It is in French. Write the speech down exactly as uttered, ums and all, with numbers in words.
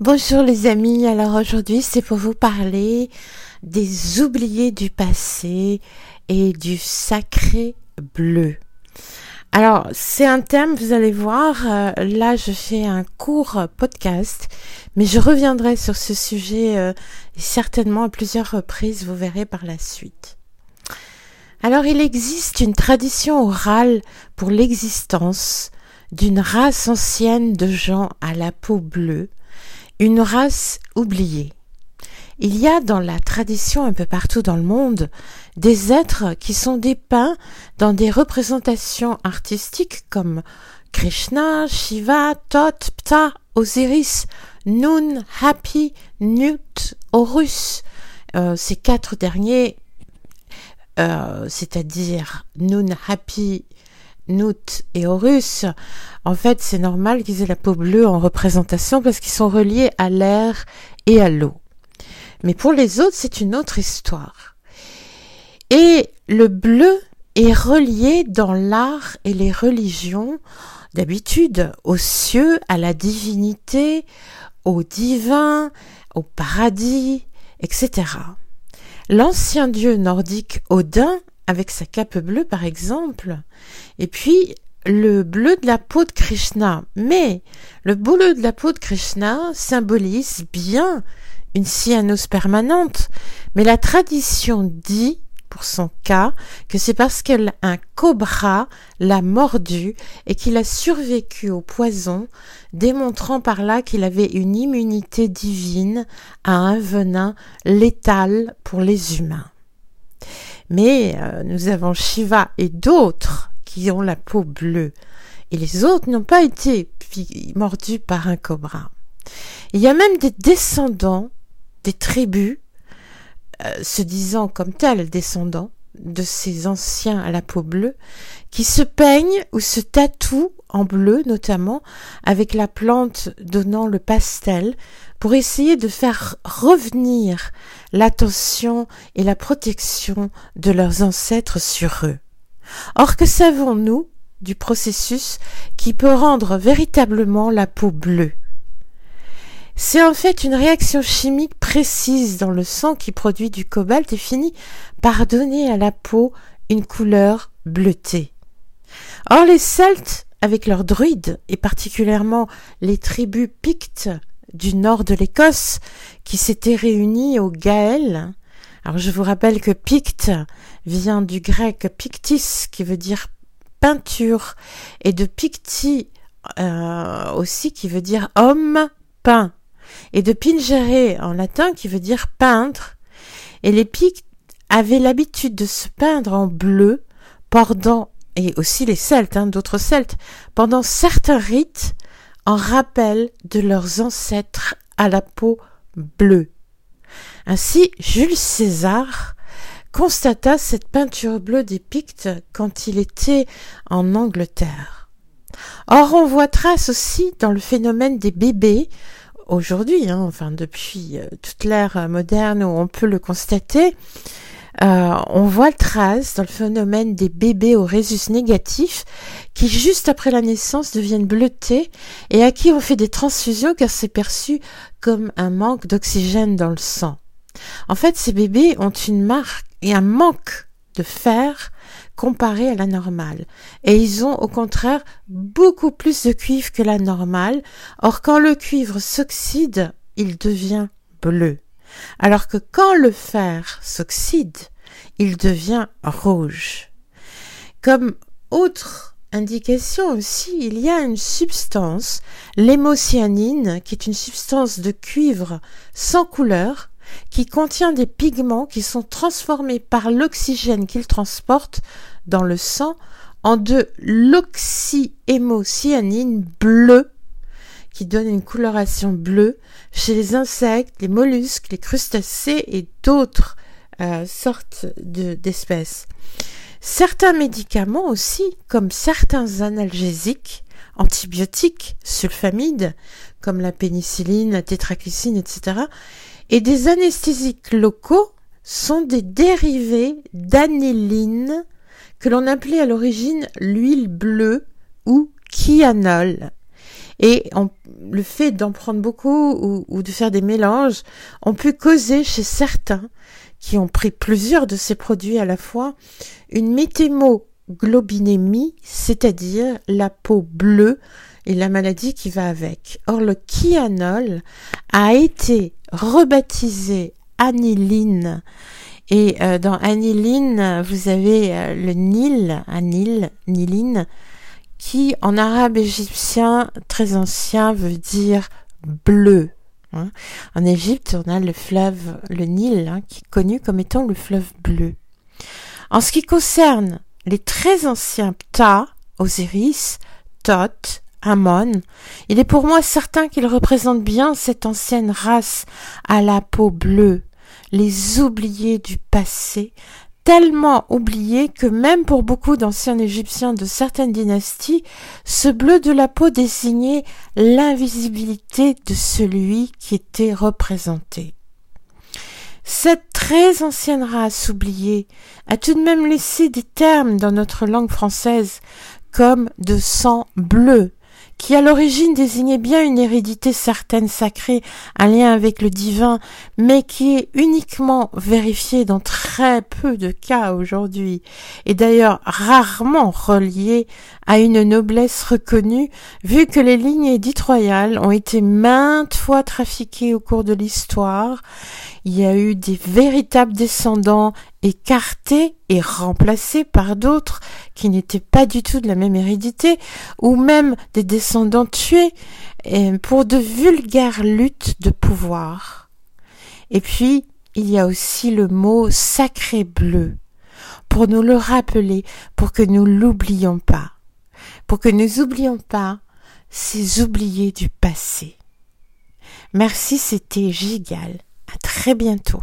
Bonjour les amis, alors aujourd'hui c'est pour vous parler des oubliés du passé et du sacré bleu. Alors c'est un thème, vous allez voir, euh, là je fais un court podcast, mais je reviendrai sur ce sujet euh, certainement à plusieurs reprises, vous verrez par la suite. Alors il existe une tradition orale pour l'existence d'une race ancienne de gens à la peau bleue, une race oubliée. Il y a dans la tradition un peu partout dans le monde des êtres qui sont dépeints dans des représentations artistiques comme Krishna, Shiva, Thoth, Ptah, Osiris, Nun, Hapi, Nut, Horus. Euh, ces quatre derniers, euh, c'est-à-dire Nun, Hapi, Nut et Horus, en fait c'est normal qu'ils aient la peau bleue en représentation parce qu'ils sont reliés à l'air et à l'eau. Mais pour les autres c'est une autre histoire. Et le bleu est relié dans l'art et les religions d'habitude aux cieux, à la divinité, au divin, au paradis, et cetera. L'ancien dieu nordique Odin avec sa cape bleue par exemple, et puis le bleu de la peau de Krishna. Mais le bleu de la peau de Krishna symbolise bien une cyanose permanente, mais la tradition dit, pour son cas, que c'est parce qu'un cobra l'a mordu et qu'il a survécu au poison, démontrant par là qu'il avait une immunité divine à un venin létal pour les humains. Mais euh, nous avons Shiva et d'autres qui ont la peau bleue. Et les autres n'ont pas été mordus par un cobra. Il y a même des descendants, des tribus, euh, se disant comme tels descendants de ces anciens à la peau bleue, qui se peignent ou se tatouent en bleu notamment, avec la plante donnant le pastel, pour essayer de faire revenir l'attention et la protection de leurs ancêtres sur eux. Or, que savons-nous du processus qui peut rendre véritablement la peau bleue ? C'est en fait une réaction chimique précise dans le sang qui produit du cobalt et finit par donner à la peau une couleur bleutée. Or, les Celtes, avec leurs druides, et particulièrement les tribus Pictes du nord de l'Écosse, qui s'étaient réunies au Gaël. Alors je vous rappelle que Picte vient du grec Pictis, qui veut dire peinture, et de Picti euh, aussi, qui veut dire homme peint, et de pingere en latin, qui veut dire peintre. Et les Pictes avaient l'habitude de se peindre en bleu, pendant et aussi les Celtes, hein, d'autres Celtes, pendant certains rites, en rappel de leurs ancêtres à la peau bleue. Ainsi, Jules César constata cette peinture bleue des Pictes quand il était en Angleterre. Or, on voit trace aussi dans le phénomène des bébés, aujourd'hui, hein, enfin depuis toute l'ère moderne où on peut le constater, Euh, on voit trace dans le phénomène des bébés au rhésus négatif qui, juste après la naissance, deviennent bleutés et à qui on fait des transfusions car c'est perçu comme un manque d'oxygène dans le sang. En fait, ces bébés ont une marque et un manque de fer comparé à la normale. Et ils ont, au contraire, beaucoup plus de cuivre que la normale. Or, quand le cuivre s'oxyde, il devient bleu. Alors que quand le fer s'oxyde, il devient rouge. Comme autre indication aussi, il y a une substance, l'hémocyanine, qui est une substance de cuivre sans couleur, qui contient des pigments qui sont transformés par l'oxygène qu'il transporte dans le sang en de l'oxyhémocyanine bleue, qui donne une coloration bleue chez les insectes, les mollusques, les crustacés et d'autres euh, sortes de, d'espèces. Certains médicaments aussi, comme certains analgésiques, antibiotiques, sulfamides, comme la pénicilline, la tétraglycine, et cetera, et des anesthésiques locaux sont des dérivés d'aniline que l'on appelait à l'origine l'huile bleue ou kyanol. Et on, le fait d'en prendre beaucoup ou, ou de faire des mélanges ont pu causer chez certains qui ont pris plusieurs de ces produits à la fois une méthémoglobinémie, c'est-à-dire la peau bleue et la maladie qui va avec. Or, le kyanol a été rebaptisé aniline. Et euh, dans aniline, vous avez euh, le Nil, Anil, Niline, qui en arabe égyptien très ancien veut dire bleu. Hein. En Égypte, on a le fleuve, le Nil, hein, qui est connu comme étant le fleuve bleu. En ce qui concerne les très anciens Ptah, Osiris, Thoth, Ammon, il est pour moi certain qu'ils représentent bien cette ancienne race à la peau bleue, les oubliés du passé, tellement oubliés que même pour beaucoup d'anciens Égyptiens de certaines dynasties, ce bleu de la peau désignait l'invisibilité de celui qui était représenté. Cette très ancienne race oubliée a tout de même laissé des termes dans notre langue française comme de sang bleu, qui à l'origine désignait bien une hérédité certaine sacrée, un lien avec le divin, mais qui est uniquement vérifiée dans très peu de cas aujourd'hui, et d'ailleurs rarement reliée à une noblesse reconnue, vu que les lignes dites royales ont été maintes fois trafiquées au cours de l'histoire. Il y a eu des véritables descendants écartés et remplacés par d'autres qui n'étaient pas du tout de la même hérédité, ou même des descendants tués pour de vulgaires luttes de pouvoir. Et puis, il y a aussi le mot « sacré bleu » pour nous le rappeler, pour que nous l'oublions pas, pour que nous n'oublions pas ces oubliés du passé. Merci, c'était Gigal. À très bientôt.